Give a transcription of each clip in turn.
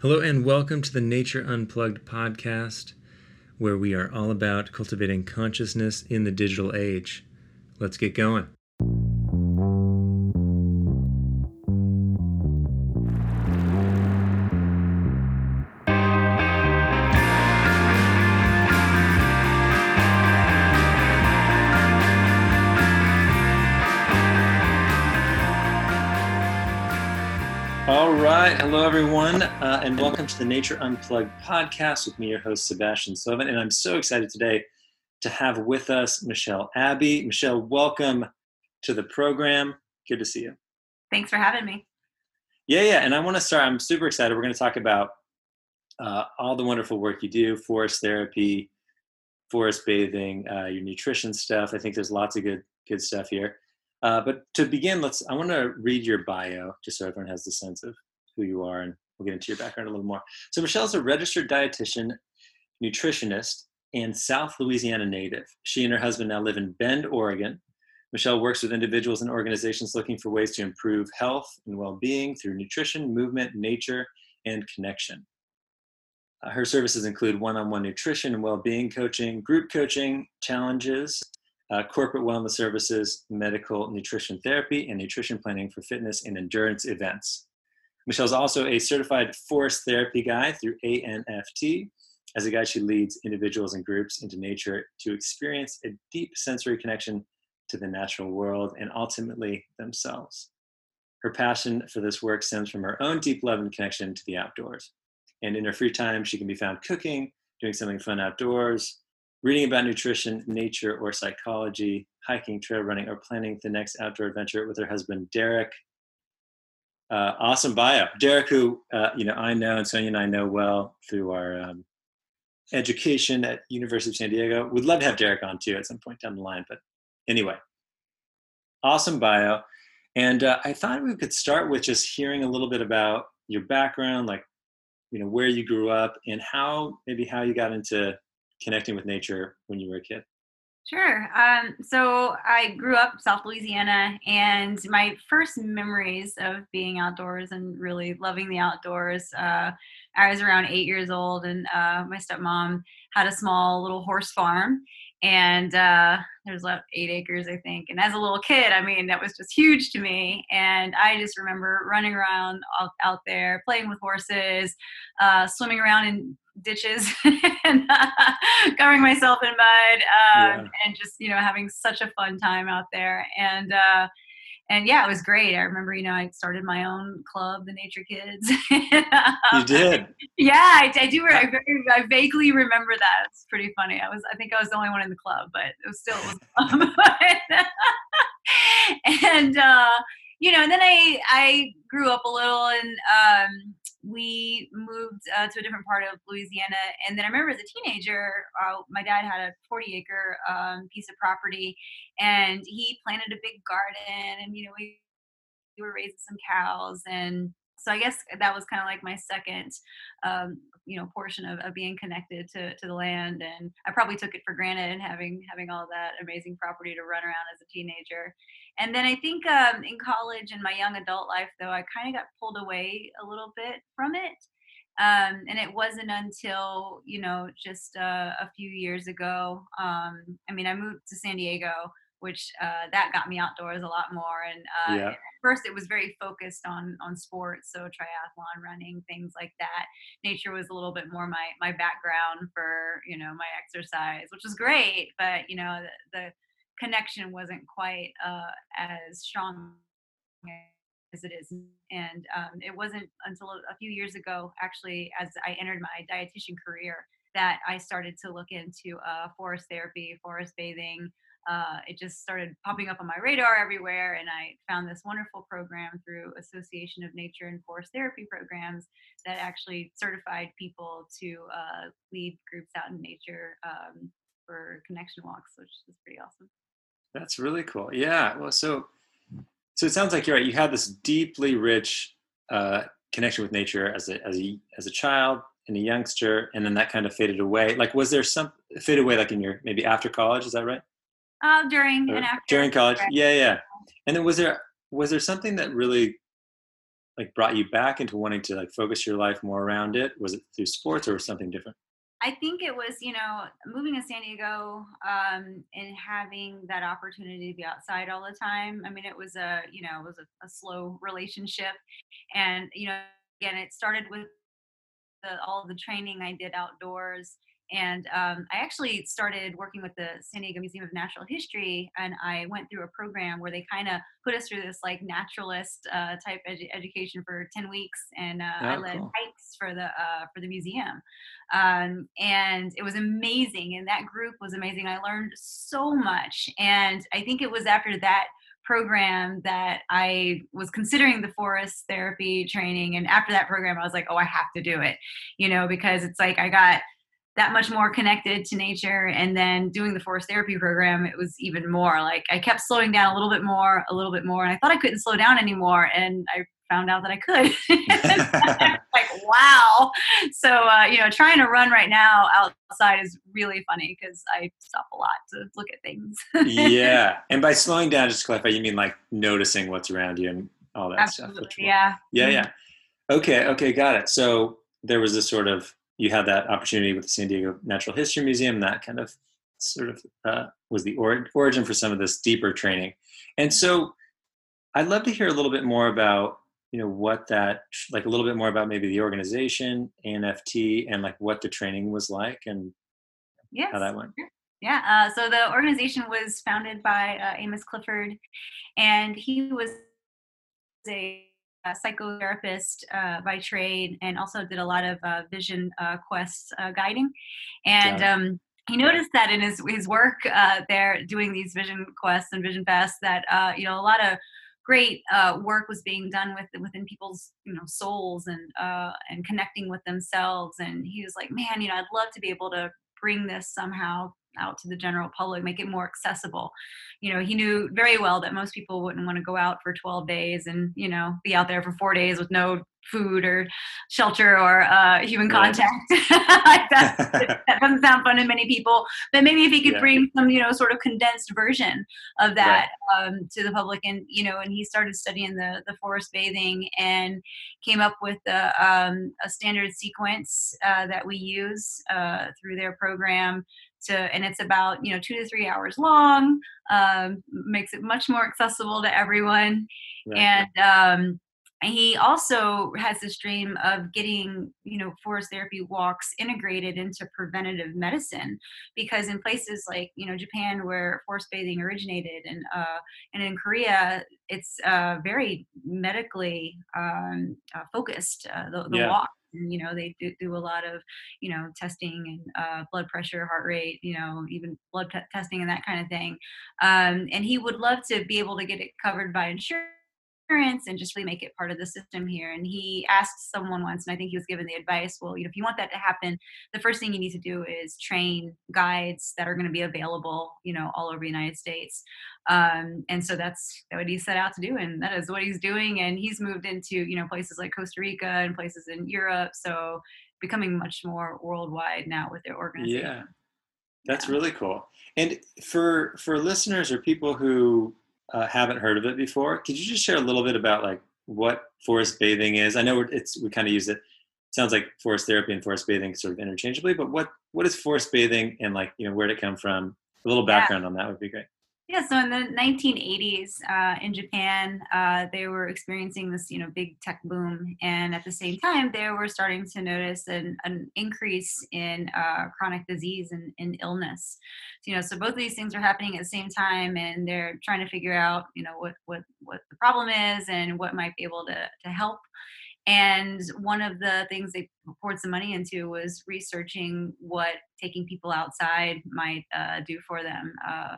Hello and welcome to the Nature Unplugged podcast, where we are all about cultivating consciousness in the digital age. Let's get going. Hello, everyone, and welcome to the Nature Unplugged podcast with me, your host, Sebastian Sullivan. And I'm so excited today to have with us Michelle Abbey. Michelle, welcome to the program. Good to see you. Thanks for having me. Yeah. And I want to start. I'm super excited. We're going to talk about all the wonderful work you do, forest therapy, forest bathing, your nutrition stuff. I think there's lots of good stuff here. But to begin, I want to read your bio just so everyone has the sense of who you are, and we'll get into your background a little more. So Michelle's a registered dietitian, nutritionist, and South Louisiana native. She and her husband now live in Bend, Oregon. Michelle works with individuals and organizations looking for ways to improve health and well-being through nutrition, movement, nature, and connection. Her services include one-on-one nutrition and well-being coaching, group coaching, challenges, corporate wellness services, medical nutrition therapy, and nutrition planning for fitness and endurance events. Michelle's also a certified forest therapy guide through ANFT. As a guide, she leads individuals and groups into nature to experience a deep sensory connection to the natural world and ultimately themselves. Her passion for this work stems from her own deep love and connection to the outdoors. And in her free time, she can be found cooking, doing something fun outdoors, reading about nutrition, nature, or psychology, hiking, trail running, or planning the next outdoor adventure with her husband, Derek. Awesome bio. Derek, who I know, and Sonia and I know well through our education at University of San Diego. We'd love to have Derek on too at some point down the line. But anyway, awesome bio. And I thought we could start with just hearing a little bit about your background, where you grew up and how you got into connecting with nature when you were a kid. Sure. So I grew up South Louisiana, and my first memories of being outdoors and really loving the outdoors, I was around 8 years old, and my stepmom had a small little horse farm, and there's about 8 acres, I think. And as a little kid, that was just huge to me. And I just remember running around out there, playing with horses, swimming around in ditches and covering myself in mud, and just having such a fun time out there, and it was great. I remember I started my own club, the Nature Kids. You did? Yeah, I do. I vaguely remember that. It's pretty funny. I think I was the only one in the club, but it was still and then I grew up a little, and we moved to a different part of Louisiana. And then I remember as a teenager, my dad had a 40-acre piece of property, and he planted a big garden, and, we were raising some cows. And so I guess that was kind of like my second, portion of being connected to the land. And I probably took it for granted, and having all that amazing property to run around as a teenager. And then I think in college and my young adult life, though, I kind of got pulled away a little bit from it. And it wasn't until, just a few years ago. I moved to San Diego, which that got me outdoors a lot more. And at first it was very focused on sports, so triathlon, running, things like that. Nature was a little bit more my background for, my exercise, which was great, but, the connection wasn't quite as strong as it is. And it wasn't until a few years ago, actually, as I entered my dietitian career, that I started to look into forest therapy, forest bathing. It just started popping up on my radar everywhere, and I found this wonderful program through Association of Nature and Forest Therapy Programs that actually certified people to lead groups out in nature for connection walks, which is pretty awesome. That's really cool. Yeah. Well, so it sounds like you're right. You had this deeply rich connection with nature as a child and a youngster, and then that kind of faded away. Was there some fade away, in your maybe after college? Is that right? During and after college, right. Yeah. And then was there something that really like brought you back into wanting to like focus your life more around it? Was it through sports or something different? I think it was, you know, moving to San Diego and having that opportunity to be outside all the time. I mean, it was a, you know, it was a slow relationship. And, you know, again, it started with all the training I did outdoors. And I actually started working with the San Diego Museum of Natural History, and I went through a program where they kind of put us through this like naturalist type education for 10 weeks, and I led hikes for the museum, and it was amazing. And that group was amazing. I learned so much, and I think it was after that program that I was considering the forest therapy training. And after that program, I was like, oh, I have to do it, you know, because it's like I got that much more connected to nature. And then doing the forest therapy program, it was even more like I kept slowing down a little bit more. And I thought I couldn't slow down anymore. And I found out that I could. Like, wow. So, you know, trying to run right now outside is really funny because I stop a lot to look at things. Yeah. And by slowing down, just to clarify, you mean like noticing what's around you and all that stuff. Absolutely. Yeah. Yeah. Yeah. Okay. Okay. Got it. So there was this sort of, you had that opportunity with the San Diego Natural History Museum, that kind of sort of was the origin for some of this deeper training. And so I'd love to hear a little bit more about, you know, what that, like a little bit more about maybe the organization, ANFT, and like what the training was like and how that went. Yeah. So the organization was founded by Amos Clifford, and he was a psychotherapist by trade, and also did a lot of vision quests guiding. And he noticed that in his work there, doing these vision quests and vision fasts, that you know, a lot of great work was being done within people's, you know, souls and connecting with themselves. And he was like, man, you know, I'd love to be able to bring this somehow out to the general public, make it more accessible. You know, he knew very well that most people wouldn't want to go out for 12 days and, you know, be out there for 4 days with no food or shelter or human contact. Like that doesn't sound fun to many people, but maybe if he could bring some, you know, sort of condensed version of that to the public. And, you know, and he started studying the forest bathing and came up with a standard sequence that we use through their program. And it's about, you know, 2 to 3 hours long, makes it much more accessible to everyone. Right. And he also has this dream of getting, you know, forest therapy walks integrated into preventative medicine, because in places like, you know, Japan, where forest bathing originated, and in Korea, it's very medically focused, the walk. And, you know, they do a lot of, you know, testing and blood pressure, heart rate, you know, even blood testing and that kind of thing. And he would love to be able to get it covered by insurance and just really make it part of the system here. And he asked someone once, and I think he was given the advice, well, you know, if you want that to happen, the first thing you need to do is train guides that are going to be available, you know, all over the United States. And so that's what he set out to do, and that is what he's doing. And he's moved into, you know, places like Costa Rica and places in Europe. So becoming much more worldwide now with their organization. Yeah, that's really cool. And for listeners or people who haven't heard of it before, could you just share a little bit about like what forest bathing is? I know we kind of use it. It sounds like forest therapy and forest bathing sort of interchangeably, but what is forest bathing, and like, you know, where did it come from? A little background on that would be great. Yeah, so in the 1980s in Japan, they were experiencing this, you know, big tech boom. And at the same time, they were starting to notice an increase in chronic disease and illness. So, you know, so both of these things are happening at the same time, and they're trying to figure out, you know, what the problem is and what might be able to help. And one of the things they poured some money into was researching what taking people outside might do for them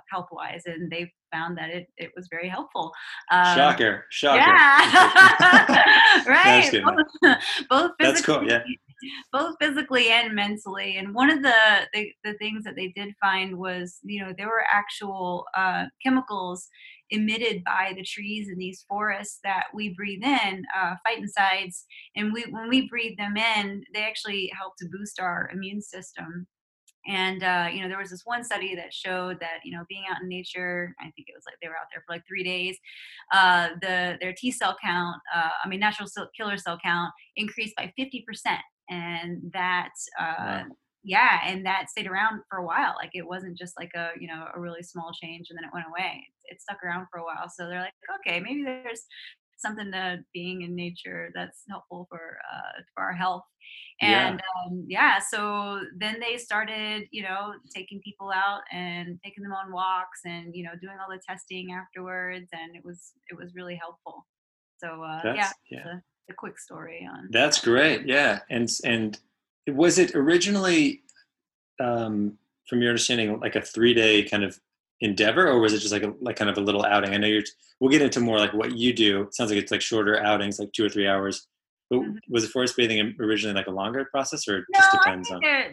health-wise. And they found that it was very helpful. Shocker. Yeah. Right. Both physically, that's cool, yeah. Both physically and mentally. And one of the things that they did find was, you know, there were actual chemicals emitted by the trees in these forests that we breathe in, phytoncides, and when we breathe them in, they actually help to boost our immune system. And, you know, there was this one study that showed that, you know, being out in nature, I think it was like they were out there for like 3 days, their T cell count, natural killer cell count increased by 50%. And that, wow. Yeah. And that stayed around for a while. Like it wasn't just like a, you know, a really small change and then it went away. It stuck around for a while. So they're like, okay, maybe there's something to being in nature that's helpful for our health. And so then they started, you know, taking people out and taking them on walks and, you know, doing all the testing afterwards. And it was really helpful. So a quick story on. That's great. Yeah. And was it originally, from your understanding, like a 3-day kind of endeavor, or was it just like kind of a little outing? I know we'll get into more like what you do. It sounds like it's like shorter outings, like 2 or 3 hours. But was forest bathing originally like a longer process, or it just depends on? I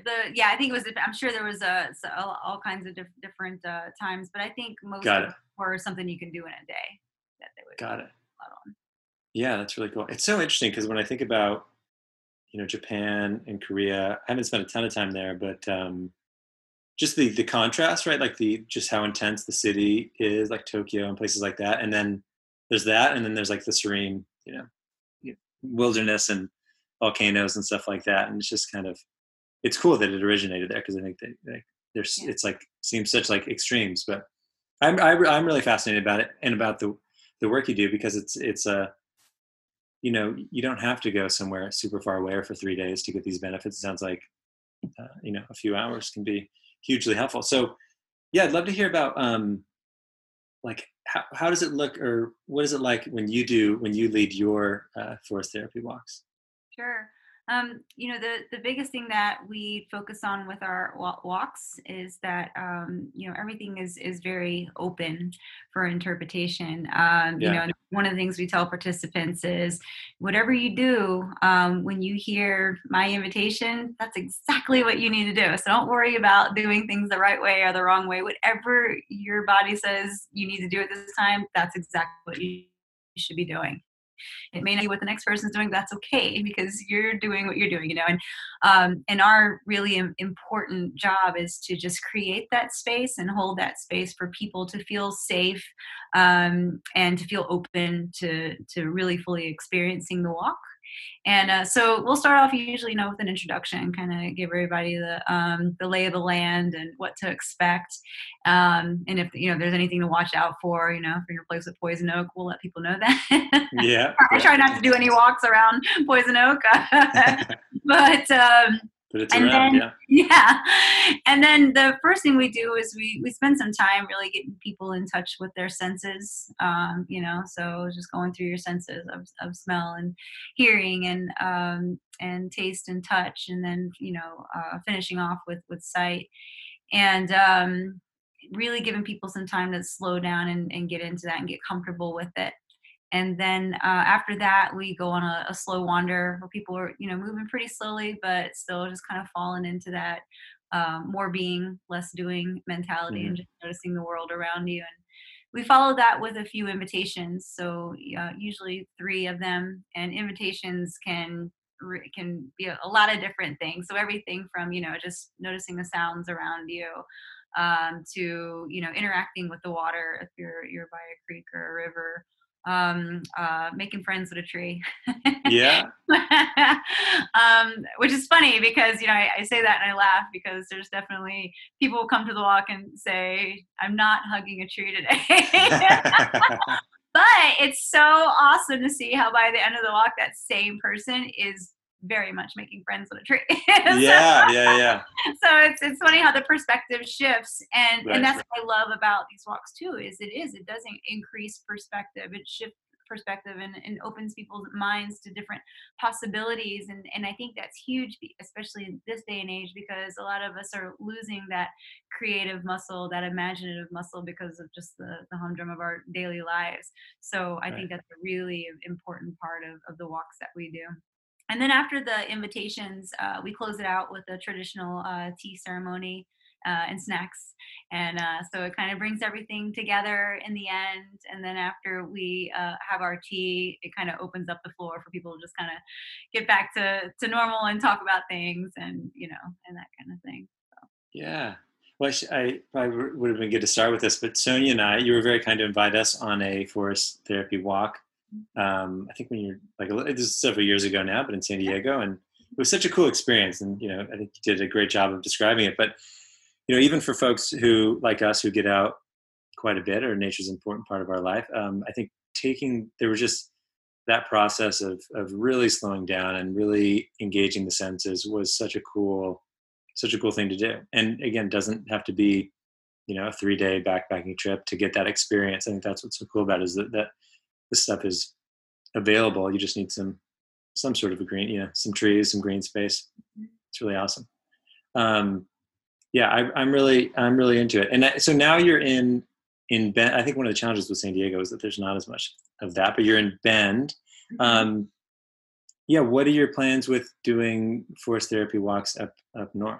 think it was. I'm sure there was all kinds of different times, but I think most of them were something you can do in a day that they would. Got it. On. Yeah, that's really cool. It's so interesting because when I think about, you know, Japan and Korea, I haven't spent a ton of time there, but just the contrast, right? Like just how intense the city is, like Tokyo and places like that. And then there's that. And then there's like the serene, you know, wilderness and volcanoes and stuff like that. And it's just kind of, it's cool that it originated there. Cause I think it's like, seems such like extremes, but I'm really fascinated about it and about the work you do, because it's you know, you don't have to go somewhere super far away or for 3 days to get these benefits. It sounds like, you know, a few hours can be hugely helpful. So yeah, I'd love to hear about like how does it look, or what is it like when you lead your forest therapy walks? Sure. You know, the biggest thing that we focus on with our walks is that, you know, everything is very open for interpretation. You know, and one of the things we tell participants is whatever you do, when you hear my invitation, that's exactly what you need to do. So don't worry about doing things the right way or the wrong way. Whatever your body says you need to do at this time, that's exactly what you should be doing. It may not be what the next person's doing. That's okay, because you're doing what you're doing, you know. And our really important job is to just create that space and hold that space for people to feel safe, and to feel open to really fully experiencing the walk. And so we'll start off usually, you know, with an introduction, kind of give everybody the lay of the land and what to expect. And if, you know, there's anything to watch out for, you know, if you're in a place with poison oak, we'll let people know that. Yeah. I try not to do any walks around poison oak, but it's around, and then, and then the first thing we do is we spend some time really getting people in touch with their senses, you know, so just going through your senses of smell and hearing and taste and touch, and then, you know, finishing off with sight, and really giving people some time to slow down and get into that and get comfortable with it. And then after that, we go on a slow wander where people are, you know, moving pretty slowly, but still just kind of falling into that more being, less doing mentality, and just noticing the world around you. And we follow that with a few invitations. So usually 3 of them, and invitations can be a lot of different things. So everything from, you know, just noticing the sounds around you, to, you know, interacting with the water if you're by a creek or a river. Making friends with a tree. Yeah. Which is funny because, you know, I say that and I laugh because there's definitely people who come to the walk and say, I'm not hugging a tree today. But it's so awesome to see how by the end of the walk, that same person is very much making friends with a tree. So it's funny how the perspective shifts, and that's what I love about these walks too, is it does increase perspective. It shifts perspective and opens people's minds to different possibilities, and I think that's huge, especially in this day and age, because a lot of us are losing that creative muscle, that imaginative muscle, because of just the humdrum of our daily lives. So I think that's a really important part of the walks that we do. And then after the invitations, we close it out with a traditional tea ceremony and snacks. And so it kind of brings everything together in the end. And then after we have our tea, it kind of opens up the floor for people to just kind of get back to normal and talk about things and, you know, and that kind of thing. So. Yeah. Well, I probably would have been good to start with this, but Sonia and I, you were very kind to invite us on a forest therapy walk. I think when you're like, this is several years ago now, but in San Diego, and it was such a cool experience. And, you know, I think you did a great job of describing it, but, you know, even for folks who like us, who get out quite a bit, or nature's an important part of our life. I think there was just that process of really slowing down and really engaging the senses was such a cool thing to do. And again, doesn't have to be, you know, a 3-day backpacking trip to get that experience. I think that's what's so cool about it, is that this stuff is available. You just need some sort of a green, you know, some trees, some green space. It's really awesome. Yeah, I'm really into it. And so now you're in Bend. I think one of the challenges with San Diego is that there's not as much of that, but you're in Bend. Yeah, what are your plans with doing forest therapy walks up north?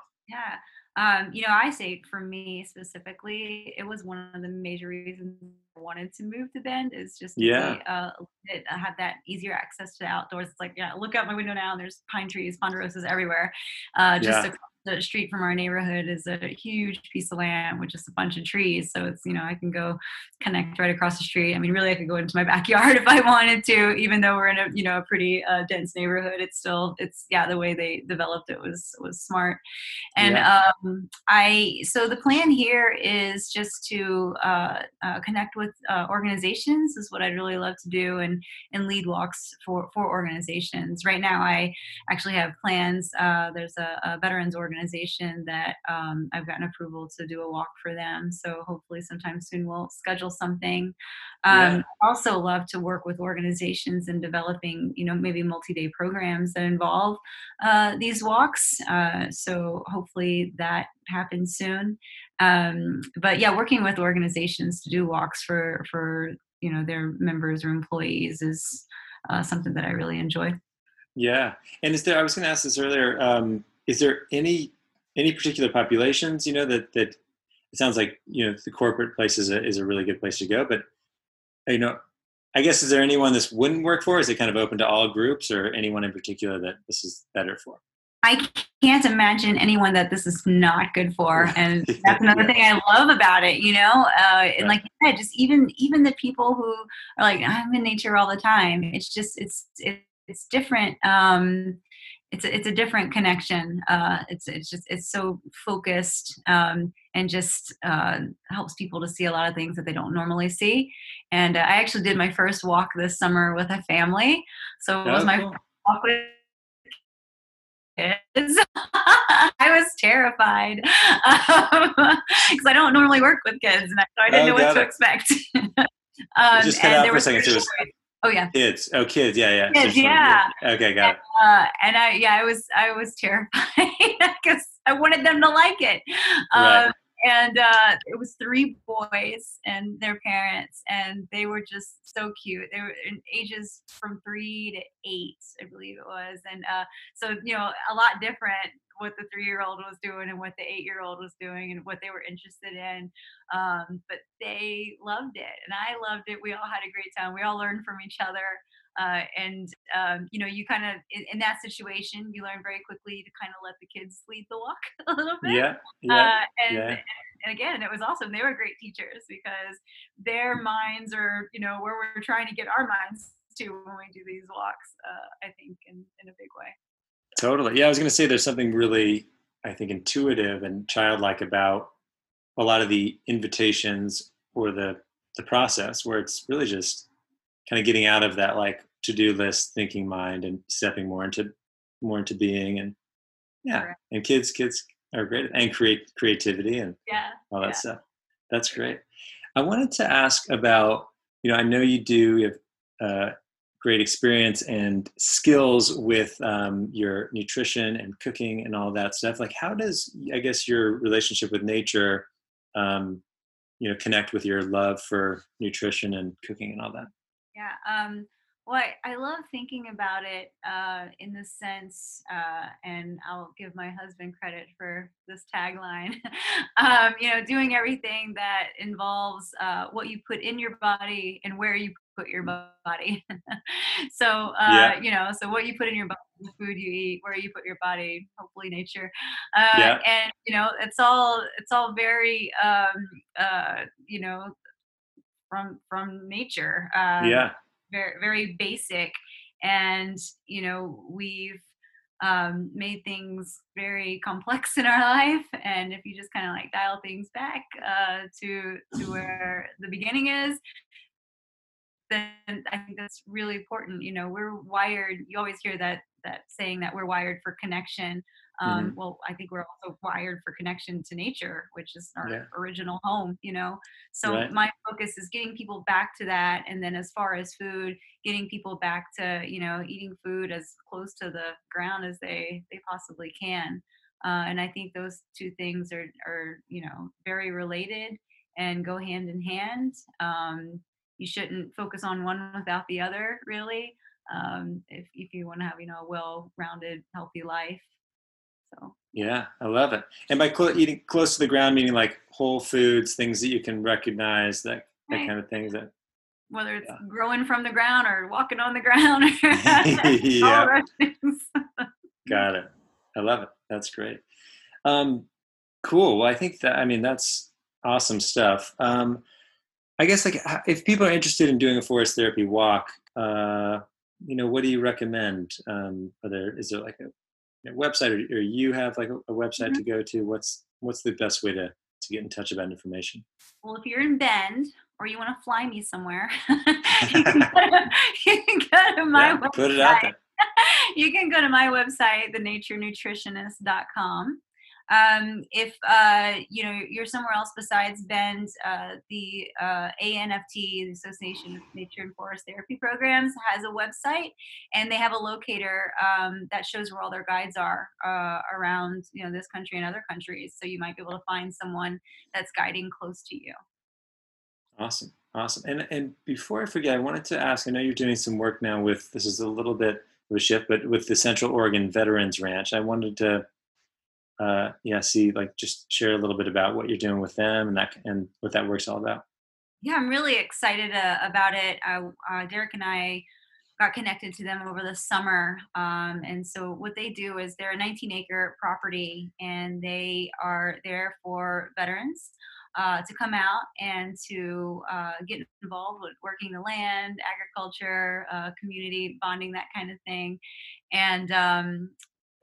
Yeah, you know, I say for me specifically, it was one of the major reasons I wanted to move to Bend, is just it had that easier access to the outdoors. It's like, yeah, look out my window now, and there's pine trees, ponderosas everywhere. Across the street from our neighborhood is a huge piece of land with just a bunch of trees. So it's, you know, I can go connect right across the street. I mean, really, I could go into my backyard if I wanted to, even though we're in a, you know, a pretty dense neighborhood. It's the way they developed it was smart. And so the plan here is just to connect with organizations is what I'd really love to do, and lead walks for organizations. Right now, I actually have plans. There's a veterans organization that I've gotten approval to do a walk for them. So hopefully sometime soon we'll schedule something. I also love to work with organizations in developing, you know, maybe multi-day programs that involve these walks. So hopefully that happens soon. But yeah, working with organizations to do walks for you know, their members or employees is something that I really enjoy. Yeah. And I was going to ask this earlier, is there any particular populations, you know, that it sounds like, you know, the corporate place is a really good place to go, but, you know, I guess, is there anyone this wouldn't work for? Is it kind of open to all groups, or anyone in particular that this is better for? I can't imagine anyone that this is not good for. And that's another thing I love about it, you know, and like you said, just even the people who are like, I'm in nature all the time. It's just, it's different. It's a different connection. It's so focused, and just helps people to see a lot of things that they don't normally see. And I actually did my first walk this summer with a family, so it was my first walk with kids. I was terrified because I don't normally work with kids, and so I didn't know what to expect. Just cut out for a second. Oh yeah. Kids. Yeah. Kids, yeah. Okay. Got it. And I was terrified because I wanted them to like it. Right. And it was 3 boys and their parents, and they were just so cute. They were in ages from 3 to 8, I believe it was. And so, you know, a lot different what the 3-year-old was doing and what the 8-year-old was doing and what they were interested in. But they loved it, and I loved it. We all had a great time. We all learned from each other. You know, you kind of, in that situation, you learn very quickly to kind of let the kids lead the walk a little bit. And again, it was awesome. They were great teachers because their minds are, you know, where we're trying to get our minds to when we do these walks, I think in a big way. Totally. Yeah. I was going to say there's something really, I think, intuitive and childlike about a lot of the invitations or the process, where it's really just kind of getting out of that, like, to-do list thinking mind and stepping more into being. And and kids are great, and creativity and all that stuff. That's great. I wanted to ask about, you know, I know you do have great experience and skills with your nutrition and cooking and all that stuff. Like, how does, I guess, your relationship with nature, you know, connect with your love for nutrition and cooking and all that? Yeah. Well, I love thinking about it in the sense, and I'll give my husband credit for this tagline, you know, doing everything that involves what you put in your body and where you put your body. So, you know, so what you put in your body the food you eat, where you put your body, hopefully nature. And, you know, it's all very, you know, from nature, very, very basic. And, you know, we've made things very complex in our life. And if you just kind of like dial things back to where the beginning is, then I think that's really important. You know, we're wired. You always hear that saying that we're wired for connection. Well, I think we're also wired for connection to nature, which is our original home, you know. So my focus is getting people back to that. And then as far as food, getting people back to, you know, eating food as close to the ground as they possibly can. And I think those two things are, you know, very related and go hand in hand. You shouldn't focus on one without the other, really, if you want to have, you know, a well-rounded, healthy life. So. Yeah, I love it. And by eating close to the ground, meaning like whole foods, things that you can recognize, that kind of things. That whether it's growing from the ground or walking on the ground. Got it. I love it. That's great. Cool. Well, I think that's awesome stuff. I guess like if people are interested in doing a forest therapy walk, you know, what do you recommend? Is there like a website, or you have like a website to go to? What's the best way to get in touch about information? Well, if you're in Bend or you want to fly me somewhere, you can go to my website. Put it out there. You can go to my website, thenaturenutritionist.com. If, you know, you're somewhere else besides Bend, the ANFT, the Association of Nature and Forest Therapy Programs, has a website, and they have a locator that shows where all their guides are around, you know, this country and other countries. So you might be able to find someone that's guiding close to you. Awesome. And before I forget, I wanted to ask, I know you're doing some work now with, this is a little bit of a shift, but with the Central Oregon Veterans Ranch. I wanted to just share a little bit about what you're doing with them and what that work's all about. Yeah, I'm really excited about it. Derek and I got connected to them over the summer. And so what they do is they're a 19-acre property, and they are there for veterans to come out and to get involved with working the land, agriculture, community bonding, that kind of thing. And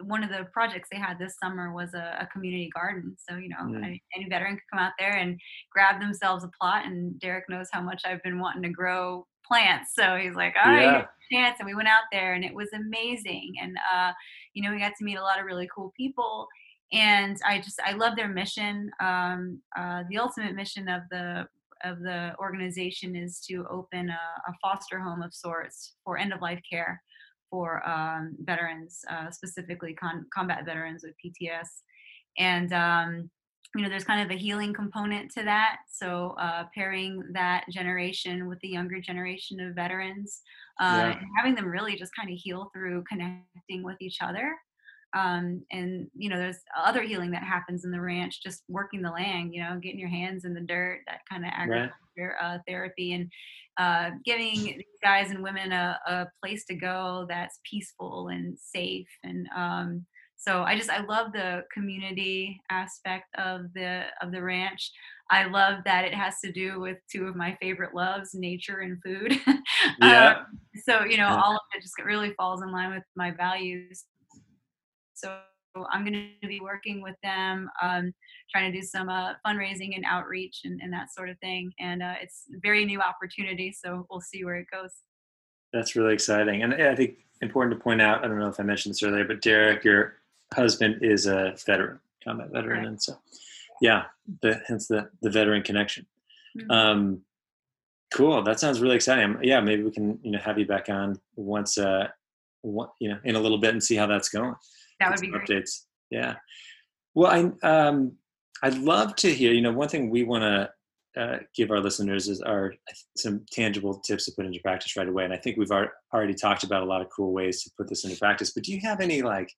one of the projects they had this summer was a community garden. So, you know, any veteran could come out there and grab themselves a plot. And Derek knows how much I've been wanting to grow plants. So he's like, all right, chance. And we went out there, and it was amazing. And, you know, we got to meet a lot of really cool people. And I love their mission. The ultimate mission of the organization is to open a foster home of sorts for end-of-life care for veterans, specifically combat veterans with PTS. And, you know, there's kind of a healing component to that. So pairing that generation with the younger generation of veterans, and having them really just kind of heal through connecting with each other. And, you know, there's other healing that happens in the ranch, just working the land, you know, getting your hands in the dirt, that kind of agriculture therapy, and giving these guys and women a place to go that's peaceful and safe. And so I love the community aspect of the ranch. I love that it has to do with two of my favorite loves, nature and food. So, you know, all of it just really falls in line with my values. So I'm going to be working with them, trying to do some fundraising and outreach and that sort of thing. And it's a very new opportunity, so we'll see where it goes. That's really exciting. And I think important to point out, I don't know if I mentioned this earlier, but Derek, your husband, is a veteran, combat veteran. Right. And so, hence the veteran connection. Mm-hmm. Cool. That sounds really exciting. Yeah, maybe we can, you know, have you back on once, you know, in a little bit and see how that's going. That would be great. Updates. Yeah. Well, I'd love to hear, you know, one thing we want to give our listeners is some tangible tips to put into practice right away. And I think we've already talked about a lot of cool ways to put this into practice, but do you have any, like,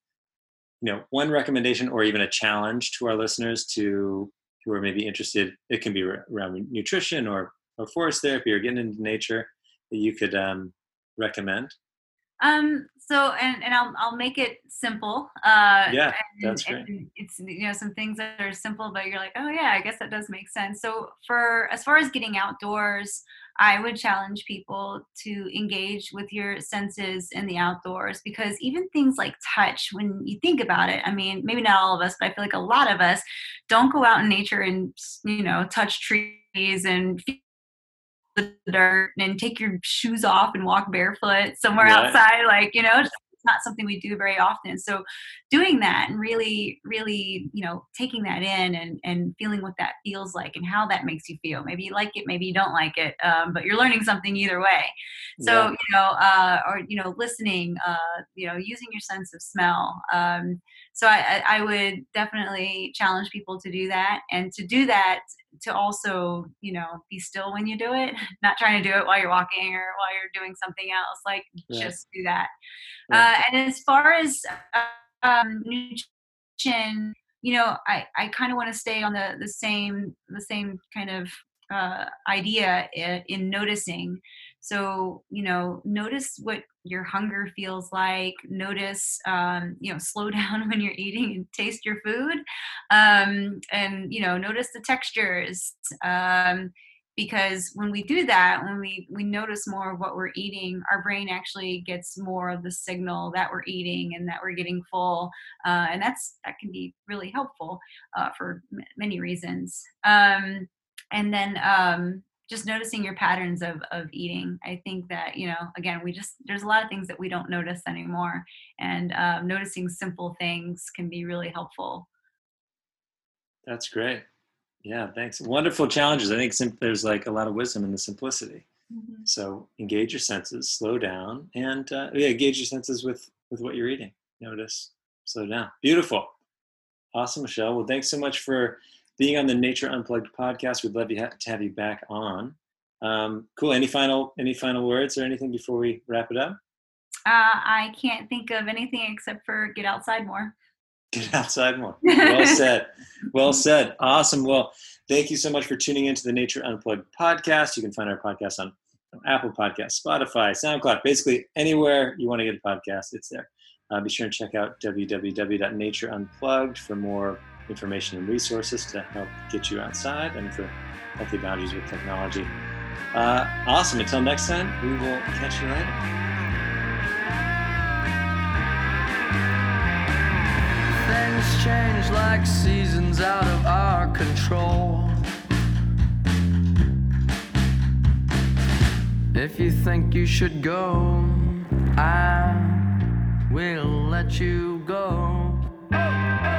you know, one recommendation or even a challenge to our listeners who are maybe interested? It can be around nutrition or forest therapy or getting into nature that you could recommend. So I'll make it simple. That's great. It's, you know, some things that are simple, but you're like, oh yeah, I guess that does make sense. So for, as far as getting outdoors, I would challenge people to engage with your senses in the outdoors, because even things like touch, when you think about it, I mean, maybe not all of us, but I feel like a lot of us don't go out in nature and, you know, touch trees and the dirt and take your shoes off and walk barefoot somewhere outside. Like, you know, it's not something we do very often. So doing that and really, really, you know, taking that in and feeling what that feels like and how that makes you feel. Maybe you like it, maybe you don't like it, but you're learning something either way. So, or listening, using your sense of smell. So I would definitely challenge people to do that, and to do that, to also, you know, be still when you do it, not trying to do it while you're walking or while you're doing something else, like just do that. Right. And as far as nutrition, you know, I kind of want to stay on the same kind of idea in noticing. So, you know, notice what your hunger feels like, notice, slow down when you're eating and taste your food. And notice the textures. Because when we do that, when we notice more of what we're eating, our brain actually gets more of the signal that we're eating and that we're getting full. And that can be really helpful for many reasons. And then just noticing your patterns of eating. I think that, you know, again, there's a lot of things that we don't notice anymore, and noticing simple things can be really helpful. That's great. Yeah, thanks. Wonderful challenges. I think there's like a lot of wisdom in the simplicity. Mm-hmm. So engage your senses, slow down, and engage your senses with what you're eating. Notice, slow down. Beautiful. Awesome, Michelle. Well, thanks so much for being on the Nature Unplugged podcast. We'd love to have you back on. Cool. Any final words or anything before we wrap it up? I can't think of anything except for get outside more. Get outside more. Well said. Well said. Awesome. Well, thank you so much for tuning into the Nature Unplugged podcast. You can find our podcast on Apple Podcasts, Spotify, SoundCloud, basically anywhere you want to get a podcast, it's there. Be sure and check out www.natureunplugged for more information and resources to help get you outside and for healthy boundaries with technology. Awesome. Until next time, we will catch you later. Things change like seasons out of our control. If you think you should go, I will let you go.